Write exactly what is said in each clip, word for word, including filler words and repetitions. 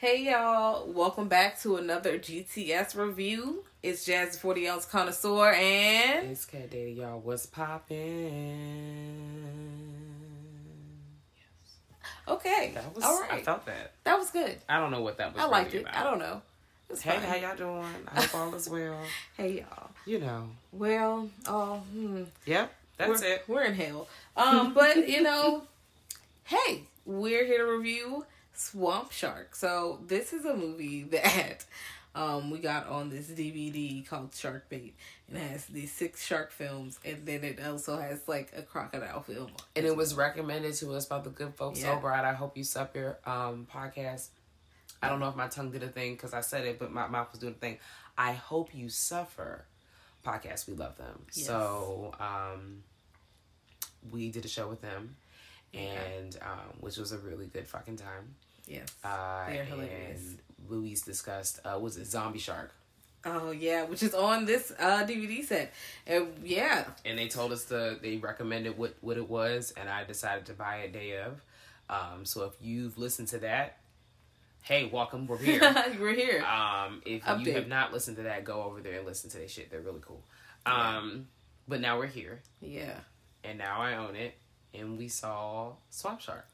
Hey y'all, welcome back to another G T S review. It's Jazz the forty ounce Connoisseur and... It's Cat Daddy, y'all. What's poppin'? Yes. Okay. That was, all right. I felt that. That was good. I don't know what that was I liked really it. About. I don't know. It's hey, fine. How y'all doing? I hope all is well. Hey y'all. You know. Well, oh, hmm. Yep, that's we're, it. We're in hell. Um, But, you know, hey, we're here to review Swamp Shark. So this is a movie that um we got on this D V D called Shark Bait, and it has these six shark films, and then it also has like a crocodile film. And it was recommended to us by the good folks yeah. over at I Hope You Suffer um podcast. I don't know if my tongue did a thing because I said it, but my mouth was doing a thing. I Hope You Suffer podcast. We love them. Yes. So um we did a show with them, and um which was a really good fucking time. Yes. Uh, They're hilarious. And Louise discussed, uh, was it Zombie Shark? Oh, yeah, which is on this uh, D V D set. And yeah. And they told us, the they recommended what, what it was, and I decided to buy it day of. Um, so if you've listened to that, hey, welcome, we're here. We're here. Um, if Update. You have not listened to that, go over there and listen to that shit. They're really cool. Um, yeah. But now we're here. Yeah. And now I own it, and we saw Swamp Shark.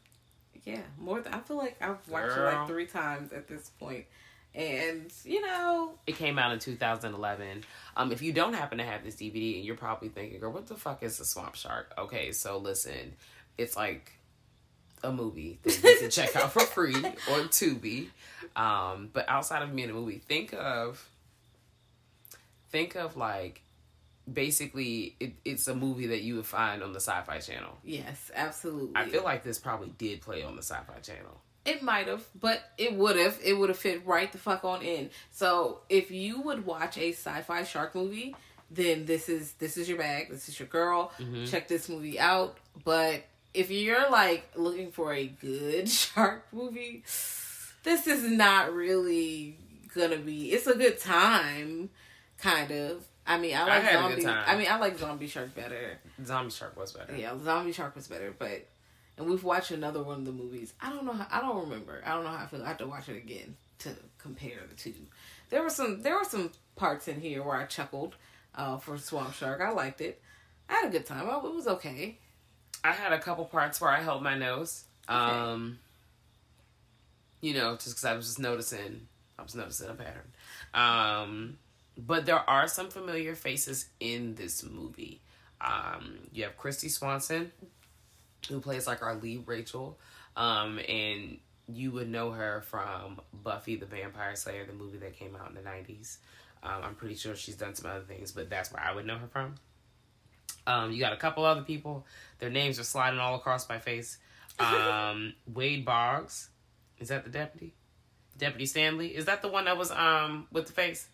Yeah, more than I feel like I've watched Girl. it like three times at this point. And, you know, it came out in two thousand eleven. Um, if you don't happen to have this D V D and you're probably thinking, girl, what the fuck is a Swamp Shark? Okay, so listen, it's like a movie that you can check out for free on Tubi. Um, but outside of being a movie, think of, think of like, basically it, it's a movie that you would find on the Sci-Fi Channel. Yes, absolutely. I feel like this probably did play on the Sci-Fi Channel. It might have, but it would have. It would have fit right the fuck on in. So if you would watch a sci-fi shark movie, then this is this is your bag. This is your girl. Mm-hmm. Check this movie out. But if you're like looking for a good shark movie, this is not really gonna be. It's a good time, kind of. I mean, I like I zombie. I mean, I like Zombie Shark better. Zombie Shark was better. Yeah, Zombie Shark was better. But and we've watched another one of the movies. I don't know. How, I don't remember. I don't know how I feel. I have to watch it again to compare the two. There were some. There were some parts in here where I chuckled uh, for Swamp Shark. I liked it. I had a good time. I, it was okay. I had a couple parts where I held my nose. Okay. Um, you know, just because I was just noticing. I was noticing a pattern. Um... But there are some familiar faces in this movie. Um, you have Christy Swanson, who plays like our lead Rachel. Um, and you would know her from Buffy the Vampire Slayer, the movie that came out in the nineties. Um, I'm pretty sure she's done some other things, but that's where I would know her from. Um, you got a couple other people. Their names are sliding all across my face. Um, Wade Boggs. Is that the deputy? Deputy Stanley? Is that the one that was um with the face?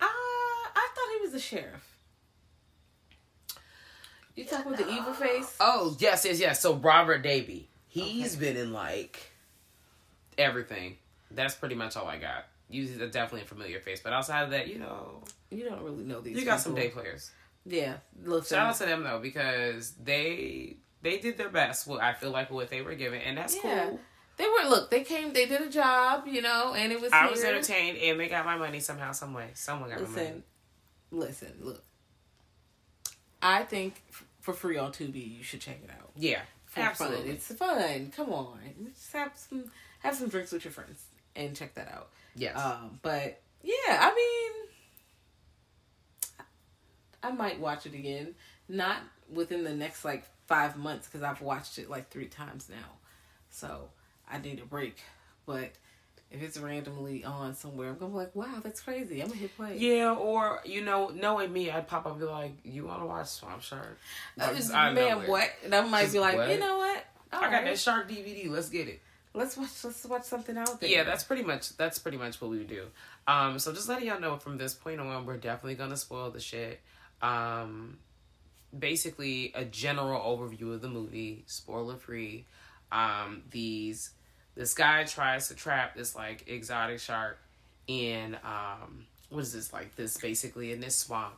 Uh, I thought he was the sheriff. You talking about the evil face? Oh, yes, yes, yes. So Robert Davey. He's okay. been in, like, everything. That's pretty much all I got. He's definitely a familiar face. But outside of that, you know. You don't really know these You people. Got some day players. Yeah. Shout out to them, though, because they they did their best, I feel like, with what they were given. And that's yeah. cool. They were, look, they came, they did a job, you know, and it was I here. was entertained, and they got my money somehow, some way. Someone got listen, my money. Listen, look. I think for free on Tubi, you should check it out. Yeah, for absolutely. Fun. It's fun. Come on, just have some have some drinks with your friends and check that out. Yes. Um, but yeah, I mean, I might watch it again. Not within the next like five months because I've watched it like three times now, so I need a break. But if it's randomly on somewhere, I'm going to be like, wow, that's crazy. I'm going to hit play. Yeah, or, you know, knowing me, I'd pop up and be like, you want to watch Swamp Shark? Like, uh, man, what? And I might just be like, what? You know what? All I right. got that Shark D V D. Let's get it. Let's watch Let's watch something out there. Yeah, that's pretty much that's pretty much what we do. Um, so just letting y'all know from this point on, we're definitely going to spoil the shit. Um, basically, a general overview of the movie, spoiler-free. Um, these... This guy tries to trap this, like, exotic shark in, um, what is this, like, this, basically, in this swamp.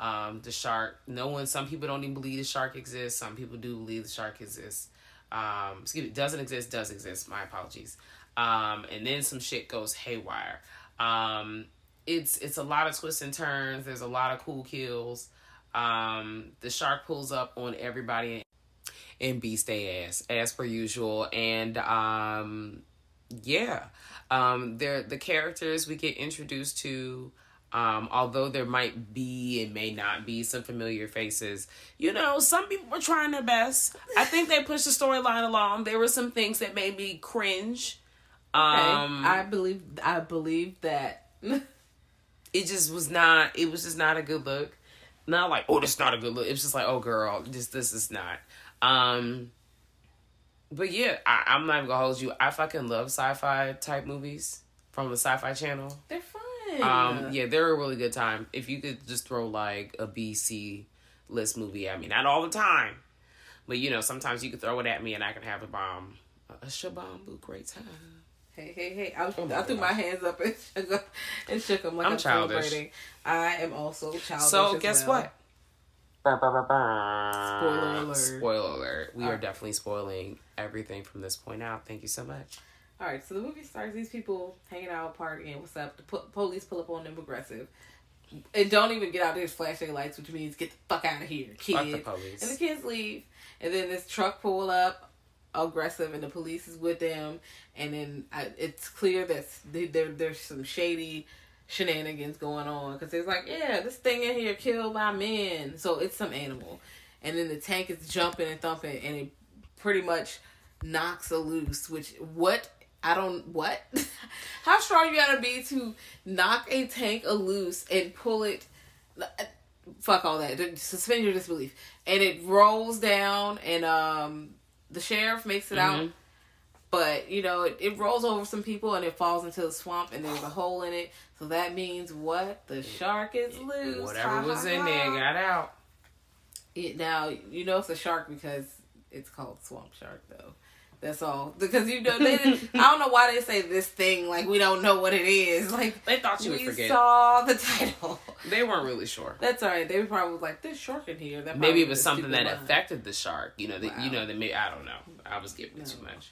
Um, the shark, no one, some people don't even believe the shark exists. Some people do believe the shark exists. Um, excuse me, doesn't exist, does exist. My apologies. Um, and then some shit goes haywire. Um, it's, it's a lot of twists and turns. There's a lot of cool kills. Um, the shark pulls up on everybody and beast they ass, as per usual. And, um, yeah. Um, they're, the characters we get introduced to, um, although there might be and may not be some familiar faces, you know, some people were trying their best. I think they pushed the storyline along. There were some things that made me cringe. Um, okay. I believe, I believe that. It just was not, it was just not a good look. Not like, oh, that's not a good look. It was just like, oh, girl, this, this is not. Um, but yeah, I, I'm not even gonna hold you. I fucking love sci-fi type movies from the Sci-Fi Channel. They're fun. Um, yeah, they're a really good time. If you could just throw like a B, C list movie at me, not all the time, but you know, sometimes you could throw it at me and I can have a bomb, a shabomb, great time. Hey, hey, hey. I, oh I threw God. my hands up and shook them and shook them like I'm, I'm childish. Celebrating. I am also childish. So guess as well. what? Spoiler alert. Spoiler alert. We All are right. definitely spoiling everything from this point out. Thank you so much. All right, so the movie starts. These people hanging out, partying. What's up? The po- police pull up on them aggressive. And don't even get out there flashing lights, which means get the fuck out of here, kids. Fuck the police. And the kids leave. And then this truck pull up, aggressive, and the police is with them. And then I, it's clear that they, there, there's some shady shenanigans going on because it's like, yeah, this thing in here killed my men, so it's some animal. And then the tank is jumping and thumping and it pretty much knocks her loose, which what I don't what how strong you gotta be to knock a tank a loose and pull it, fuck all that, suspend your disbelief. And it rolls down and um the sheriff makes it mm-hmm. out. But, you know, it, it rolls over some people and it falls into the swamp and there's a hole in it. So that means what? The shark is loose. Whatever ha, was ha, in ha. there got out. It, now, you know it's a shark because it's called Swamp Shark, though. That's all. Because, you know, they didn't, I don't know why they say this thing like we don't know what it is. Like they thought you would forget. We saw the title. They weren't really sure. That's all right. They were probably like, there's shark in here. That maybe it was something that line. affected the shark. You know, that, wow. you know, that maybe, I don't know. I was giving it no. too much.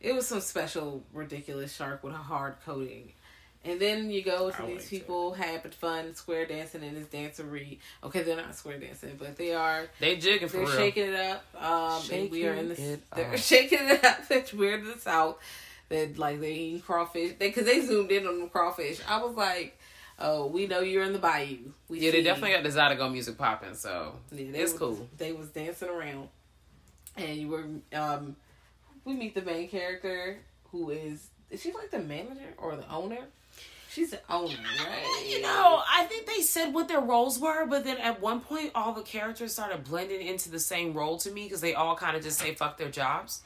It was some special, ridiculous shark with a hard coating. And then you go to I these people it. having fun, square dancing in this dancery. Okay, they're not square dancing, but they are. They jigging for real. They're shaking it up. Um, shaking and we are in the. They're up. shaking it up. We're in the South. They're, like, they're eating crawfish. Because they, they zoomed in on the crawfish. I was like, oh, we know you're in the bayou. We yeah, see. They definitely got the Zydeco music popping, so yeah, it's was, cool. They was dancing around. And you were. Um, We meet the main character who is, is she like the manager or the owner? She said, "Oh right." You know, I think they said what their roles were, but then at one point, all the characters started blending into the same role to me because they all kind of just say "fuck" their jobs,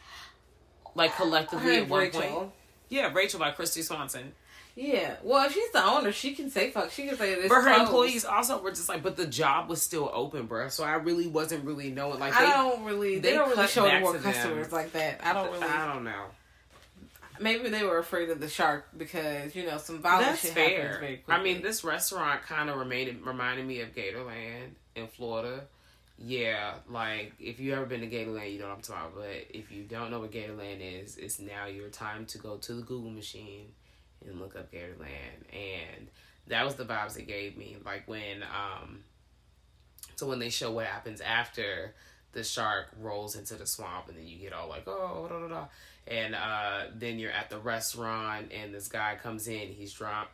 like collectively at one Rachel. point. Yeah, Rachel by Christy Swanson. Yeah, well, if she's the owner, she can say fuck. She can say this. But her closed. employees also were just like, but the job was still open, bruh. So I really wasn't really knowing. Like, I they, don't really. They, they don't really show more customers them. like that. I don't really. I don't know. Maybe they were afraid of the shark because, you know, some violence shit happens very quickly. I mean, this restaurant kind of reminded reminded me of Gatorland in Florida. Yeah, like, if you ever been to Gatorland, you know what I'm talking about. But if you don't know what Gatorland is, it's now your time to go to the Google machine and look up Gatorland. And that was the vibes it gave me. Like, when, um, so when they show what happens after the shark rolls into the swamp, and then you get all like, oh, da, da, da. And uh, then you're at the restaurant, and this guy comes in. He's drunk.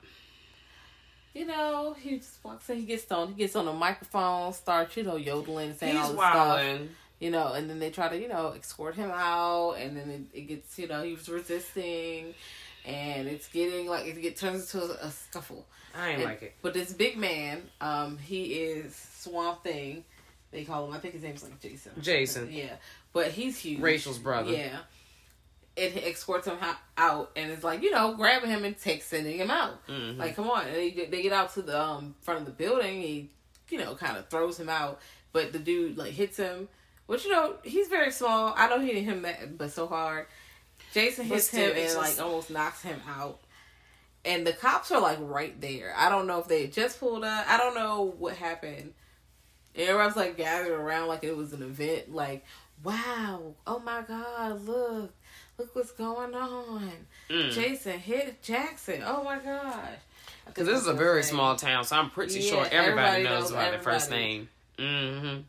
You know, he just walks in. He gets on. He gets on the microphone, starts, you know, yodeling, saying he's all this wilding. stuff. You know, and then they try to, you know, escort him out, and then it, it gets, you know, he was resisting, and it's getting like it get, turns into a, a scuffle. I ain't and, like it. But this big man, um, he is Swamp Thing. They call him. I think his name's like Jason. Jason. Yeah, but he's huge. Rachel's brother. Yeah. It escorts him out and is like, you know, grabbing him and take sending him out. Mm-hmm. Like, come on. And they, they get out to the um, front of the building. He, you know, kind of throws him out. But the dude, like, hits him. Which, you know, he's very small. I don't hit him that, but so hard. Jason hits him and, just... like, almost knocks him out. And the cops are, like, right there. I don't know if they just pulled up. I don't know what happened. And everyone's, like, gathered around like it was an event. Like, wow. Oh, my God. Look. Look what's going on. Mm. Jason hit Jackson. Oh, my gosh. Because this is a very name. small town, so I'm pretty yeah, sure everybody, everybody knows about everybody. the first name. Mm-hmm.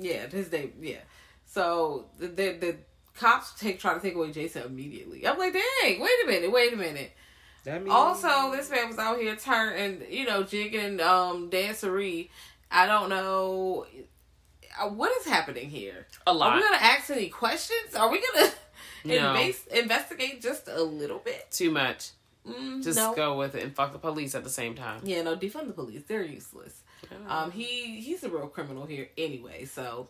Yeah, his name, yeah. So, the, the the cops take try to take away Jason immediately. I'm like, dang, wait a minute, wait a minute. That means- also, this man was out here turning, you know, jigging, um, dancery. I don't know. What is happening here? A lot. Are we going to ask any questions? Are we going to... No. Invest, investigate just a little bit. Too much. Mm, just no. Go with it and fuck the police at the same time. Yeah, no, defund the police. They're useless. Oh. Um, he he's a real criminal here anyway. So,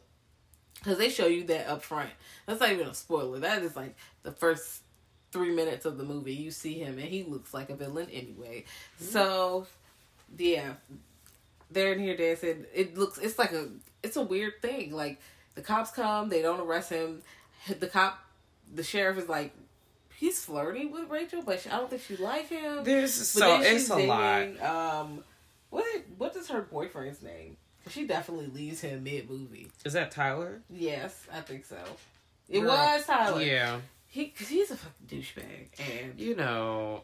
because they show you that up front. That's not even a spoiler. That is like the first three minutes of the movie. You see him and he looks like a villain anyway. Mm. So, yeah, they're in here dancing. It looks. It's like a. It's a weird thing. Like the cops come. They don't arrest him. The cop. The sheriff is like, he's flirting with Rachel, but she, I don't think she likes him. There's but so it's a dating, lot. Um, what what is her boyfriend's name? She definitely leaves him mid movie. Is that Tyler? Yes, I think so. It Girl, was Tyler. Yeah, he because he's a fucking douchebag, and you know,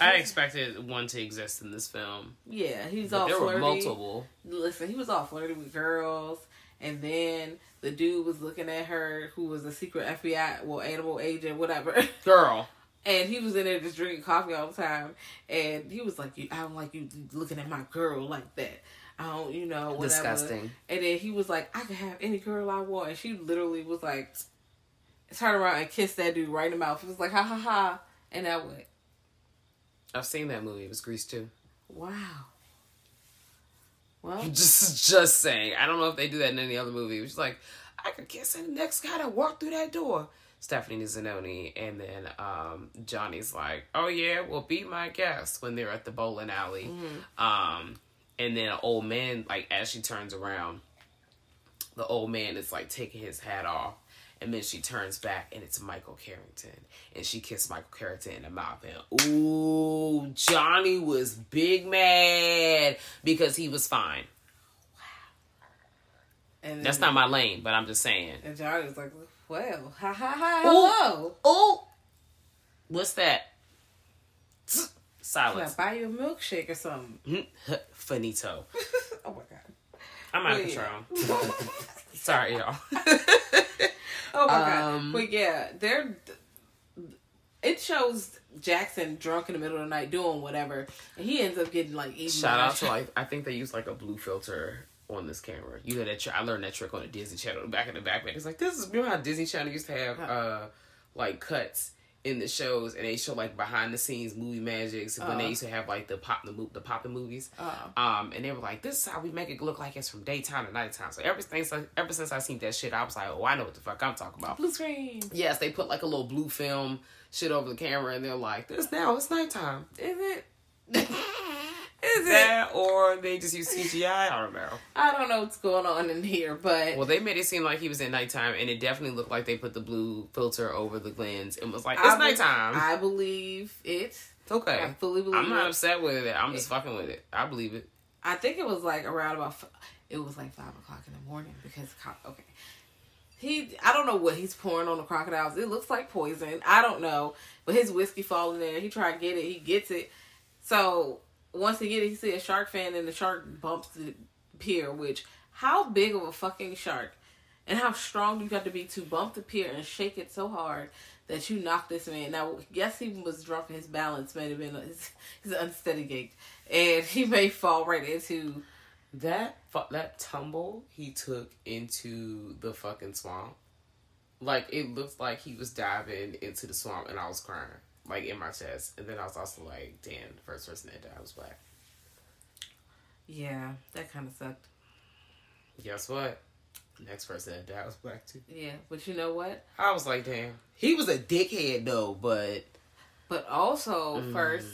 I expected one to exist in this film. Yeah, he's all there flirty. There were multiple. Listen, he was all flirty with girls. And then the dude was looking at her, who was a secret F B I, well, animal agent, whatever. Girl. And he was in there just drinking coffee all the time. And he was like, I don't like you looking at my girl like that. I don't, you know, whatever. Disgusting. And then he was like, I can have any girl I want. And she literally was like, turn around and kissed that dude right in the mouth. It was like, ha, ha, ha. And that went. I've seen that movie. It was Grease two. Wow. Well, just just saying. I don't know if they do that in any other movie. It was like, I could kiss the next guy that walked through that door. Stephanie Nuzanoni. And then um, Johnny's like, oh yeah, well be my guest when they're at the bowling alley. Mm-hmm. Um, and then an old man, like as she turns around, the old man is like taking his hat off. And then she turns back and it's Michael Carrington. And she kissed Michael Carrington in the mouth. And ooh, Johnny was big mad because he was fine. Wow. And that's not my lane, but I'm just saying. And Johnny was like, well, ha ha ha, hello. Oh, what's that? Silence. Can I buy you a milkshake or something? Finito. Oh my God. I'm out of well, control. Yeah. Sorry, y'all. Oh my um, God. But yeah, they're, it shows Jackson drunk in the middle of the night doing whatever. And he ends up getting like eaten. Shout out to like, I think they use like a blue filter on this camera. You know that tr- I learned that trick on the Disney Channel back in the back. It's like, this is, remember how Disney Channel used to have uh, like cuts in the shows, and they show like behind the scenes movie magics when uh, they used to have like the pop the the poppin' movies, uh, um, and they were like, "This is how we make it look like it's from daytime to nighttime." So ever since ever since I seen that shit, I was like, "Oh, I know what the fuck I'm talking about." Blue screen. Yes, they put like a little blue film shit over the camera, and they're like, "This now it's nighttime, is it?" Is it that, or they just use C G I? I don't know. I don't know what's going on in here, but well, they made it seem like he was in nighttime, and it definitely looked like they put the blue filter over the lens and was like, "It's I nighttime." Be- I believe it. Okay, I fully believe. I'm not it. upset with it. I'm just it, fucking with it. I believe it. I think it was like around about. F- it was like five o'clock in the morning because okay, he. I don't know what he's pouring on the crocodiles. It looks like poison. I don't know, but his whiskey falling there. He tried to get it. He gets it. So once he gets it, he see a shark fin, and the shark bumps the pier. Which, how big of a fucking shark, and how strong do you have to be to bump the pier and shake it so hard that you knock this man? Now, yes, he was drunk, and his balance may have been his, his unsteady gait, and he may fall right into that that tumble he took into the fucking swamp. Like it looked like he was diving into the swamp, and I was crying. Like, in my chest. And then I was also like, damn, the first person that died was black. Yeah, that kind of sucked. Guess what? The next person that died was black, too. Yeah, but you know what? I was like, damn. He was a dickhead, though, but... But also, mm. first...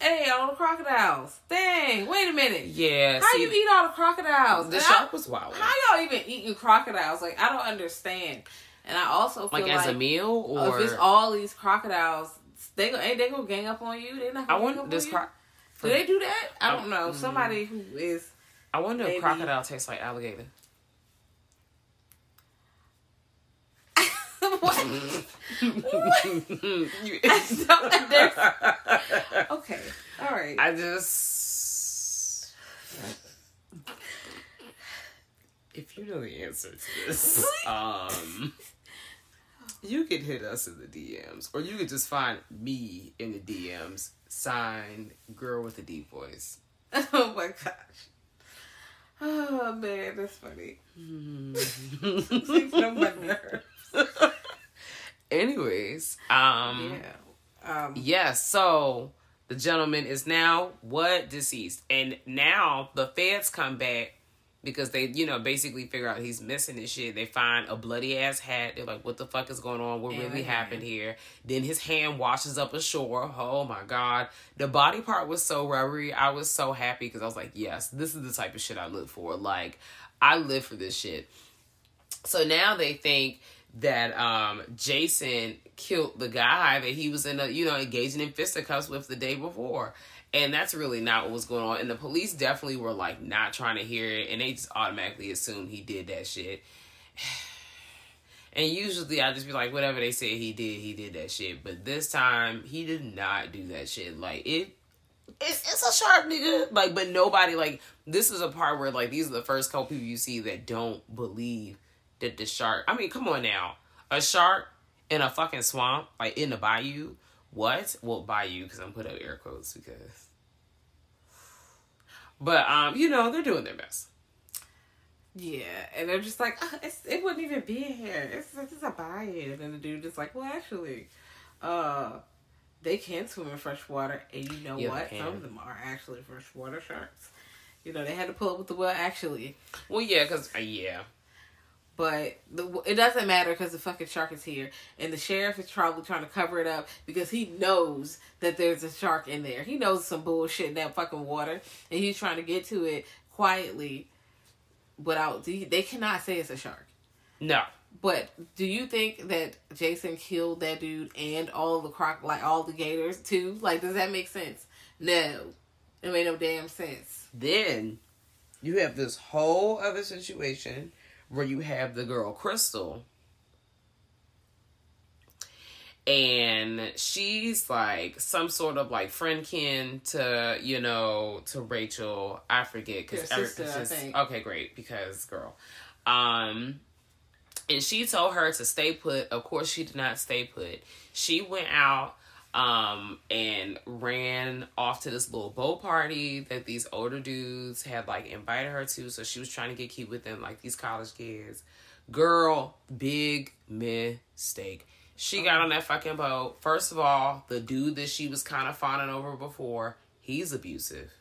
Hey, all the crocodiles. Dang, wait a minute. Yeah. How see, you eat all the crocodiles? The and shark I, was wild. How y'all even eating crocodiles? Like, I don't understand. And I also feel like... Like, as a meal, or... If it's all these crocodiles... They go, ain't they gonna gang up on you? They not gonna I wonder, gang up this on you? Cro- do they do that? I don't know. Mm. Somebody who is... I wonder maybe... if crocodile tastes like alligator. What? What? I okay. All right. I just... If you know the answer to this... um... You could hit us in the D Ms, or you could just find me in the D Ms. Signed, girl with a deep voice. Oh my gosh! Oh man, that's funny. Mm-hmm. Anyways, um, yeah, um, yeah. So the gentleman is now what deceased, and now the feds come back. Because they, you know, basically figure out he's missing and shit. They find a bloody-ass hat. They're like, what the fuck is going on? What and really happened here? Then his hand washes up ashore. Oh, my God. The body part was so rubbery. I was so happy because I was like, yes, this is the type of shit I live for. Like, I live for this shit. So now they think that um, Jason killed the guy that he was in, a, you know, engaging in fisticuffs with the day before. And that's really not what was going on. And the police definitely were, like, not trying to hear it. And they just automatically assumed he did that shit. And usually I just be like, whatever they said he did, he did that shit. But this time, he did not do that shit. Like, it, it's, it's a shark, nigga. Like, but nobody, like, this is a part where, like, these are the first couple people you see that don't believe that the shark. I mean, come on now. A shark in a fucking swamp, like, in the bayou. What? Well, bayou, because I'm putting up air quotes, because... But, um, you know, they're doing their best. Yeah, and they're just like, oh, it's, it wouldn't even be in here. It's, it's a bayou. And the dude is like, well, actually, uh, they can swim in fresh water. And you know yeah, what? Some of them are actually freshwater sharks. You know, they had to pull up with the well, actually. Well, yeah, because, uh, yeah. But the, it doesn't matter because the fucking shark is here. And the sheriff is probably trying to cover it up because he knows that there's a shark in there. He knows some bullshit in that fucking water. And he's trying to get to it quietly without... They cannot say it's a shark. No. But do you think that Jason killed that dude and all the croc... Like, all the gators, too? Like, does that make sense? No. It made no damn sense. Then, you have this whole other situation... where you have the girl Crystal, and she's like some sort of like friend kin to you know to Rachel. I forget because okay, great because girl, um, and she told her to stay put. Of course, she did not stay put. She went out um and ran off to this little boat party that these older dudes had like invited her to, so she was trying to get cute with them like these college kids. Girl, big mistake. She got on that fucking boat. First of all, the dude that she was kind of fawning over before, he's abusive.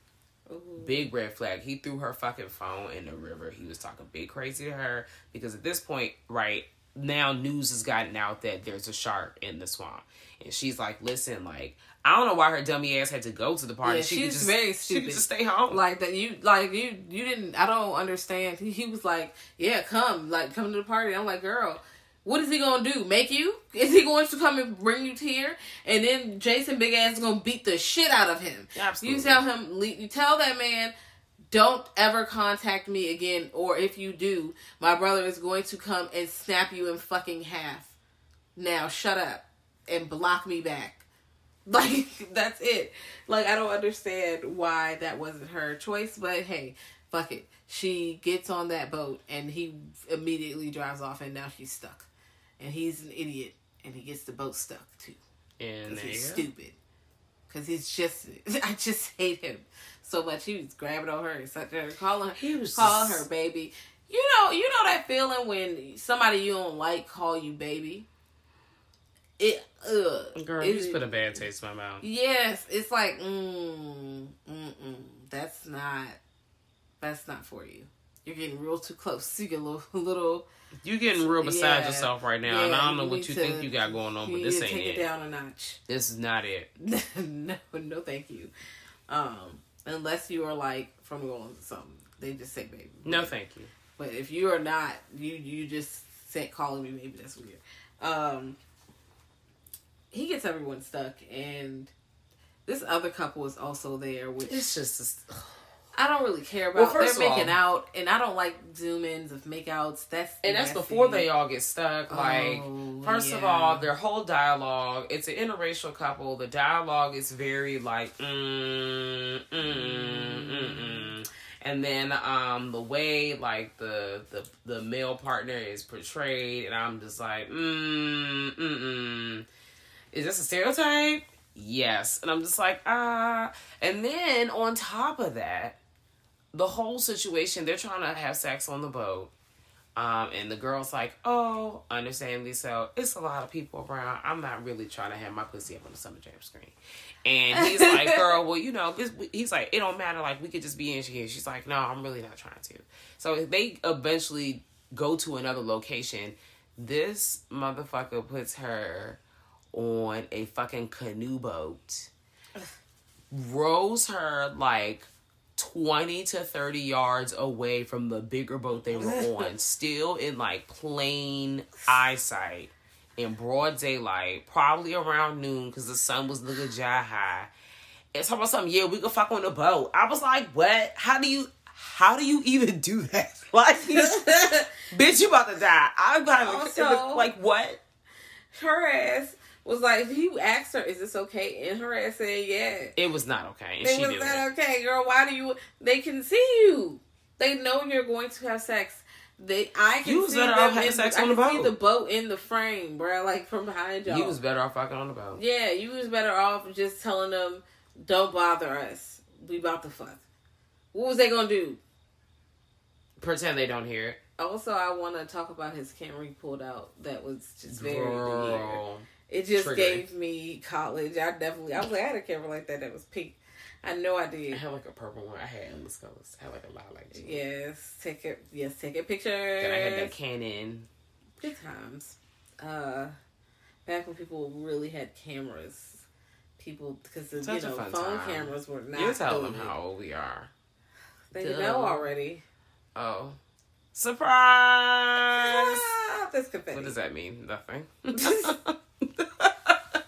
Ooh. Big red flag. He threw her fucking phone in the river. He was talking big crazy to her. Because at this point, right, now news has gotten out that there's a shark in the swamp. And she's like, listen, like, I don't know why her dummy ass had to go to the party. Yeah, she she's could just, very stupid. She could just stay home. Like, that you, like, you, you didn't, I don't understand. He, he was like, yeah, come, like, come to the party. I'm like, girl. What is he going to do? Make you? Is he going to come and bring you to here? And then Jason Big Ass is going to beat the shit out of him. Absolutely. You tell him, you tell that man, don't ever contact me again. Or if you do, my brother is going to come and snap you in fucking half. Now shut up and block me back. Like, that's it. Like, I don't understand why that wasn't her choice, but hey, fuck it. She gets on that boat and he immediately drives off and now she's stuck. And he's an idiot, and he gets the boat stuck too. And he's stupid. Cause he's just, I just hate him so much. He was grabbing on her and such, calling her, he was calling just... her baby. You know, you know that feeling when somebody you don't like call you baby. It, ugh. Girl, it, you just put a bad taste in my mouth. Yes, it's like, mm, mm, that's not, that's not for you. You're getting real too close. You get a little, little. You're getting real beside yeah, yourself right now, yeah, and I don't know what you to, think you got going on, but this ain't take it. Take it down a notch. This is not it. no, no, thank you. Um, unless you are like from New Orleans or something, they just say baby. No, thank you. But if you are not, you you just said calling me baby. That's weird. Um, he gets everyone stuck, and this other couple is also there, which it's just. A, I don't really care about. Well, they're making all, out, and I don't like zoom-ins of makeouts. That's and nasty. That's before they all get stuck. Oh, like, first yeah. of all, their whole dialogue. It's an interracial couple. The dialogue is very like, mm, mm, mm, mm, mm. And then um, the way like the, the the male partner is portrayed, and I'm just like, mm, mm, mm. Is this a stereotype? Yes. And I'm just like, ah. And then on top of that. The whole situation, they're trying to have sex on the boat. Um, and the girl's like, oh, understandably so. It's a lot of people around. I'm not really trying to have my pussy up on the Summer Jam screen. And he's like, girl, well, you know, this, he's like, it don't matter. Like, we could just be in here. She's like, no, I'm really not trying to. So they eventually go to another location. This motherfucker puts her on a fucking canoe boat. Rows her like... twenty to thirty yards away from the bigger boat they were on, still in like plain eyesight in broad daylight, probably around noon because the sun was looking jai high. And talking about something, yeah, we could fuck on the boat. I was like, what? How do you, how do you even do that? Like, bitch, you about to die. I'm about to like, what? Her ass was like, he asked her, is this okay? And her ass said, yeah. It was not okay. And it she was not it. okay, girl. Why do you... They can see you. They know you're going to have sex. They, I can you was see better off having sex on the boat. I can see the boat in the frame, bro. Like, from behind y'all. You was better off fucking on the boat. Yeah, you was better off just telling them, don't bother us. We about to fuck. What was they gonna do? Pretend they don't hear it. Also, I want to talk about his camera he pulled out. That was just very girl. Weird. It just Triggery. Gave me college. I definitely... I was like, I had a camera like that that was pink. I know I did. I had like a purple one. I had endless colors. I had like a lot like that. Yes. Take it. Yes, take a picture. Then I had that Canon. Good times. Uh, back when people really had cameras. People... Because, you know, phone time. Cameras were not... You tell them how old we are. They Duh. Know already. Oh. Surprise! Ah, that's confetti. What does that mean? Nothing.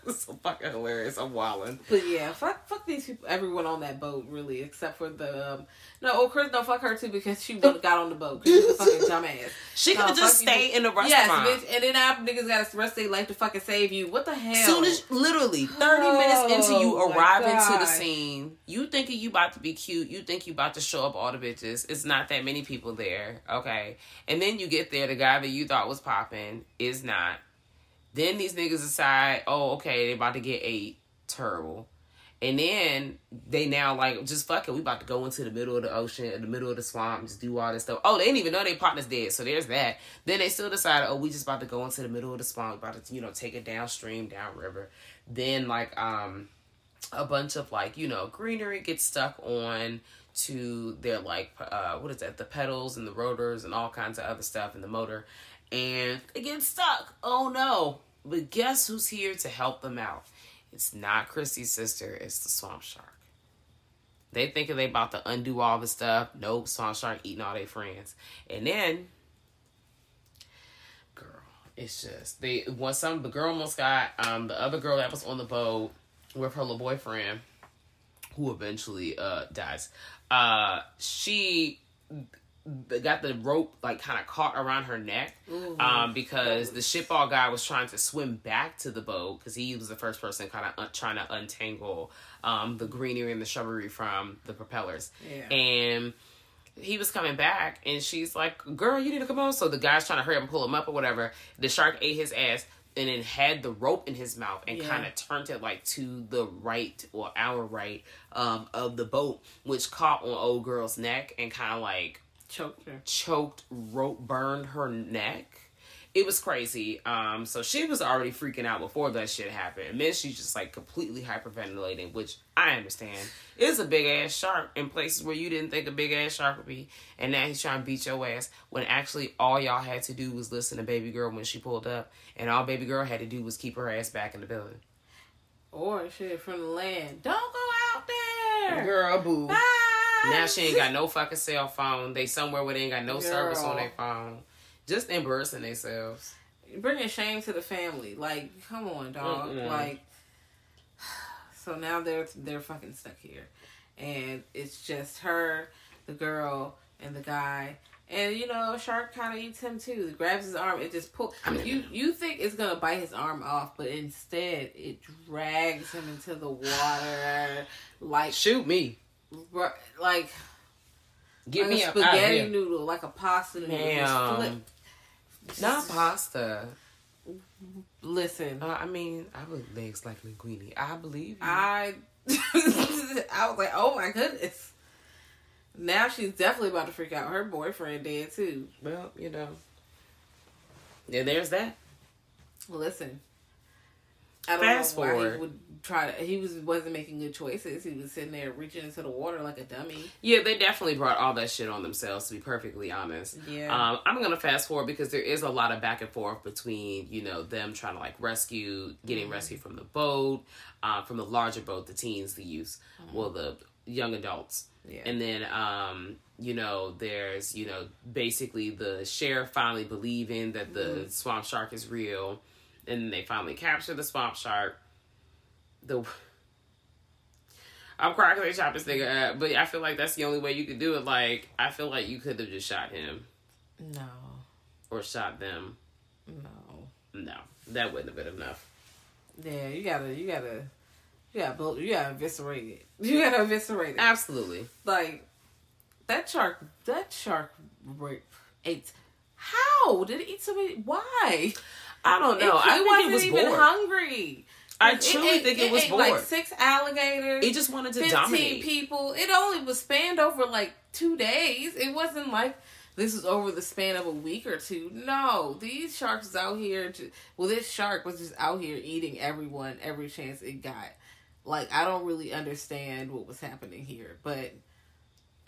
It's so fucking hilarious. I'm wildin'. But yeah, fuck, fuck these people. Everyone on that boat, really, except for the um, no. Oh, Chris, don't fuck her too because she got on the boat. She's a fucking dumbass. She could um, just stay you. In the restaurant. Yes, bitch. And then our niggas got to rest their life to fucking save you. What the hell? Soon as literally thirty oh, minutes into you arriving to the scene, you thinking you about to be cute. You think you about to show up all the bitches. It's not that many people there, okay? And then you get there. The guy that you thought was popping is not. Then these niggas decide, oh, okay, they about to get ate. Terrible. And then they now like, just fuck it, we about to go into the middle of the ocean, in the middle of the swamp, and just do all this stuff. Oh, they didn't even know their partner's dead, so there's that. Then they still decided, oh, we just about to go into the middle of the swamp, about to, you know, take it downstream, downriver. Then like um a bunch of like, you know, greenery gets stuck on to their like uh what is that, the pedals and the rotors and all kinds of other stuff and the motor, and it gets stuck. Oh no. But guess who's here to help them out? It's not Christy's sister. It's the Swamp Shark. They thinking they about to undo all the stuff. Nope, Swamp Shark eating all their friends. And then, girl, it's just they. Once some the girl almost got um the other girl that was on the boat with her little boyfriend, who eventually uh dies. Uh, she. got the rope like kind of caught around her neck. Ooh. um because the shitball guy was trying to swim back to the boat because he was the first person kind of un- trying to untangle um the greenery and the shrubbery from the propellers. Yeah. And he was coming back and she's like, girl, you need to come on. So the guy's trying to hurry up and pull him up or whatever. The shark ate his ass and then had the rope in his mouth and yeah. kind of turned it like to the right or our right um of the boat, which caught on old girl's neck and kind of like Choked her. Choked, rope, burned her neck. It was crazy. Um, so she was already freaking out before that shit happened. And then she's just like completely hyperventilating, which I understand. It's a big ass shark in places where you didn't think a big ass shark would be. And now he's trying to beat your ass when actually all y'all had to do was listen to baby girl when she pulled up. And all baby girl had to do was keep her ass back in the building. Or shit from the land. Don't go out there. Girl, boo. Bye. Now she ain't got no fucking cell phone. They somewhere where they ain't got no Girl. service on their phone. Just embarrassing themselves. Bringing shame to the family. Like, come on, dog. Mm-mm. Like, so now they're they're fucking stuck here. And it's just her, the girl, and the guy. And, you know, shark kind of eats him, too. It grabs his arm. It just pulls. You, you think it's going to bite his arm off, but instead it drags him into the water. Like, shoot me. Like, give like me a spaghetti a, noodle, like a pasta noodle. Damn. Just just, not pasta. Listen, uh, I mean, I would legs like linguine. I believe you. I, I was like, oh my goodness. Now she's definitely about to freak out. Her boyfriend dead too. Well, you know. Yeah, there's that. Listen. I don't Fast know why forward. He would try to, he was, wasn't making good choices. He was sitting there reaching into the water like a dummy. Yeah, they definitely brought all that shit on themselves, to be perfectly honest. Yeah. Um, I'm going to fast forward because there is a lot of back and forth between, you know, them trying to like rescue, getting mm-hmm. rescued from the boat, uh, from the larger boat, the teens, the youth, mm-hmm. well, the young adults. Yeah. And then, um, you know, there's, you know, basically the sheriff finally believing that the mm-hmm. swamp shark is real. And they finally capture the swamp shark. The I'm crying because they chop this nigga up, but I feel like that's the only way you could do it. Like, I feel like you could have just shot him. No. Or shot them. No. No, that wouldn't have been enough. Yeah, you gotta, you gotta, you gotta, you gotta eviscerate it. You gotta eviscerate it. Absolutely. Like that shark, that shark ate. How did it eat so many? Why? I don't know. It, I think wasn't it was even bored. hungry. I truly it, it, think it, it was ate bored. Like six alligators. It just wanted to fifteen dominate people. It only was spanned over like two days. It wasn't like this was over the span of a week or two. No, these sharks was out here. To, well, this shark was just out here eating everyone every chance it got. Like, I don't really understand what was happening here, but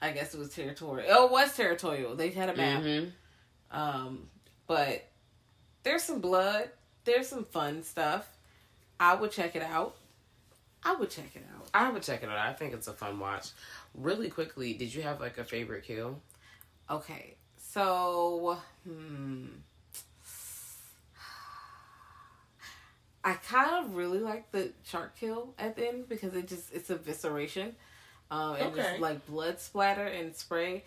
I guess it was territorial. Oh, it was territorial. They had a map. Mm-hmm. Um, but. There's some blood. There's some fun stuff. I would check it out. I would check it out. I would check it out. I think it's a fun watch. Really quickly, did you have like a favorite kill? Okay. So, hmm. I kind of really like the shark kill at the end because it just, it's evisceration. Um, and okay. It's like blood splatter and spray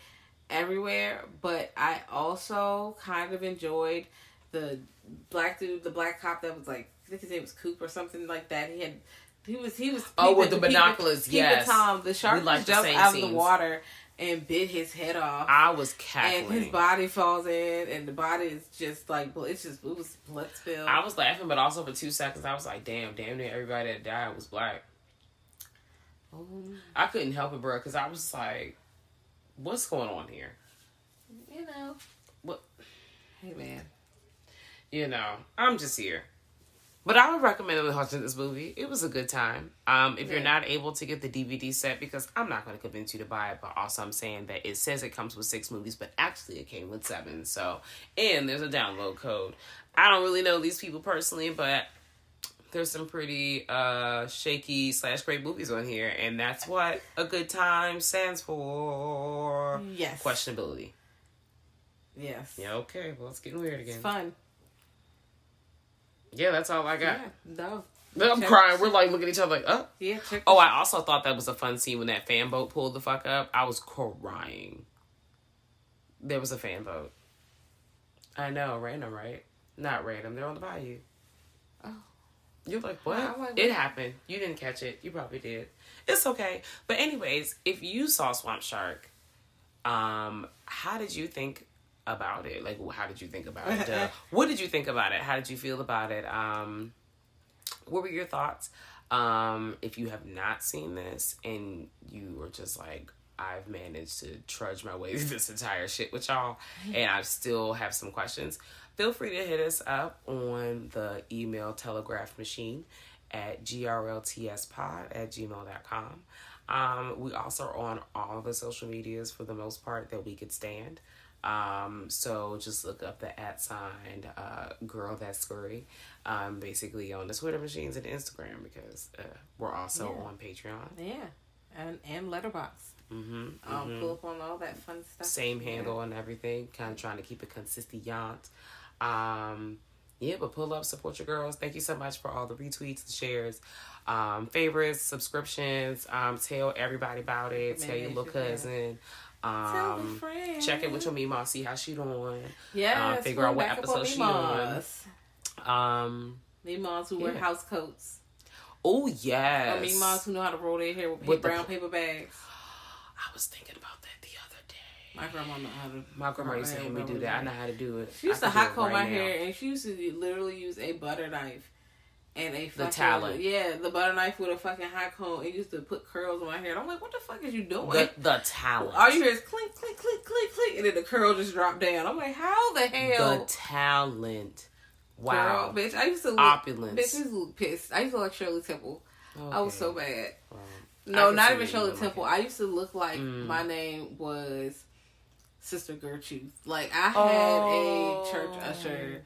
everywhere. But I also kind of enjoyed the black dude, the black cop that was like, I think his name was Coop or something like that. He had, he was, he was. Oh, with the binoculars, yes. Tom, the shark jumped out of the water and bit his head off. I was cackling. And his body falls in, and the body is just like, it's just, it was blood spill. I was laughing, but also for two seconds, I was like, damn, damn near everybody that died was black. Mm-hmm. I couldn't help it, bro, because I was like, what's going on here? You know, what? Hey, man. You know, I'm just here. But I would recommend watching this movie. It was a good time. Um, if yeah. you're not able to get the D V D set, because I'm not going to convince you to buy it, but also I'm saying that it says it comes with six movies, but actually it came with seven. So, and there's a download code. I don't really know these people personally, but there's some pretty uh, shaky slash great movies on here, and that's what a good time stands for. Yes. Questionability. Yes. Yeah, okay. Well, it's getting weird again. It's fun. Yeah, that's all I got. Yeah, no. I'm check, crying. Check. We're like looking at each other like, oh. Yeah, check, oh, I also thought that was a fun scene when that fan boat pulled the fuck up. I was crying. There was a fan boat. I know. Random, right? Not random. They're on the bayou. Oh. You're like, what? Wow, it wait. happened. You didn't catch it. You probably did. It's okay. But anyways, if you saw Swamp Shark, um, how did you think about it? Like, how did you think about it? Duh. What did you think about it? How did you feel about it? Um, what were your thoughts? Um, if you have not seen this and you were just like, I've managed to trudge my way through this entire shit with y'all, and I still have some questions, feel free to hit us up on the email telegraph machine at grltspod at gmail dot com. Um, we also are on all the social medias for the most part that we could stand. Um, so just look up the at sign, uh, girl that's scurry, um, basically on the Twitter machines and Instagram, because, uh, we're also yeah. on Patreon. Yeah. And, and Letterboxd. Mm-hmm. Um, mm-hmm. Pull up on all that fun stuff. Same handle yeah. and everything. Kind of trying to keep it consistent. Um, yeah, but pull up, support your girls. Thank you so much for all the retweets, the shares, um, favorites, subscriptions. Um, tell everybody about it. Maybe tell your little cousin. Um, check it with your Meemaw, see how she doing. Yeah, um, figure out what episode she on. Um, Meemaws who yeah. wear house coats. Oh yes, or Meemaws who know how to roll their hair with, with brown the... paper bags. I was thinking about that the other day. My grandma know how to. My grandma used to help me do that. I know how to do it. She used to hot comb my hair, and she used to literally use a butter knife and a fucking, the talent. Yeah, the butter knife with a fucking hot comb. It used to put curls on my hair. And I'm like, what the fuck is you doing? The, the talent. All you hear is clink, clink, clink, clink, clink, and then the curl just dropped down. I'm like, how the hell? The talent. Wow, girl, bitch. I used to look, opulence. Bitch, I used to look pissed. I used to look like Shirley Temple. Okay. I was so bad. Wow. No, not even Shirley Temple. I used to look like mm. my name was Sister Gertrude. Like, I had oh. a church usher.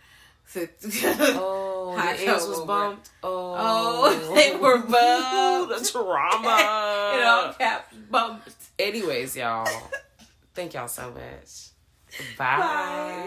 Oh, high their ankles was bumped. Oh. oh, they were bumped. Trauma. It all caps bumped. Anyways, y'all, thank y'all so much. Bye. Bye.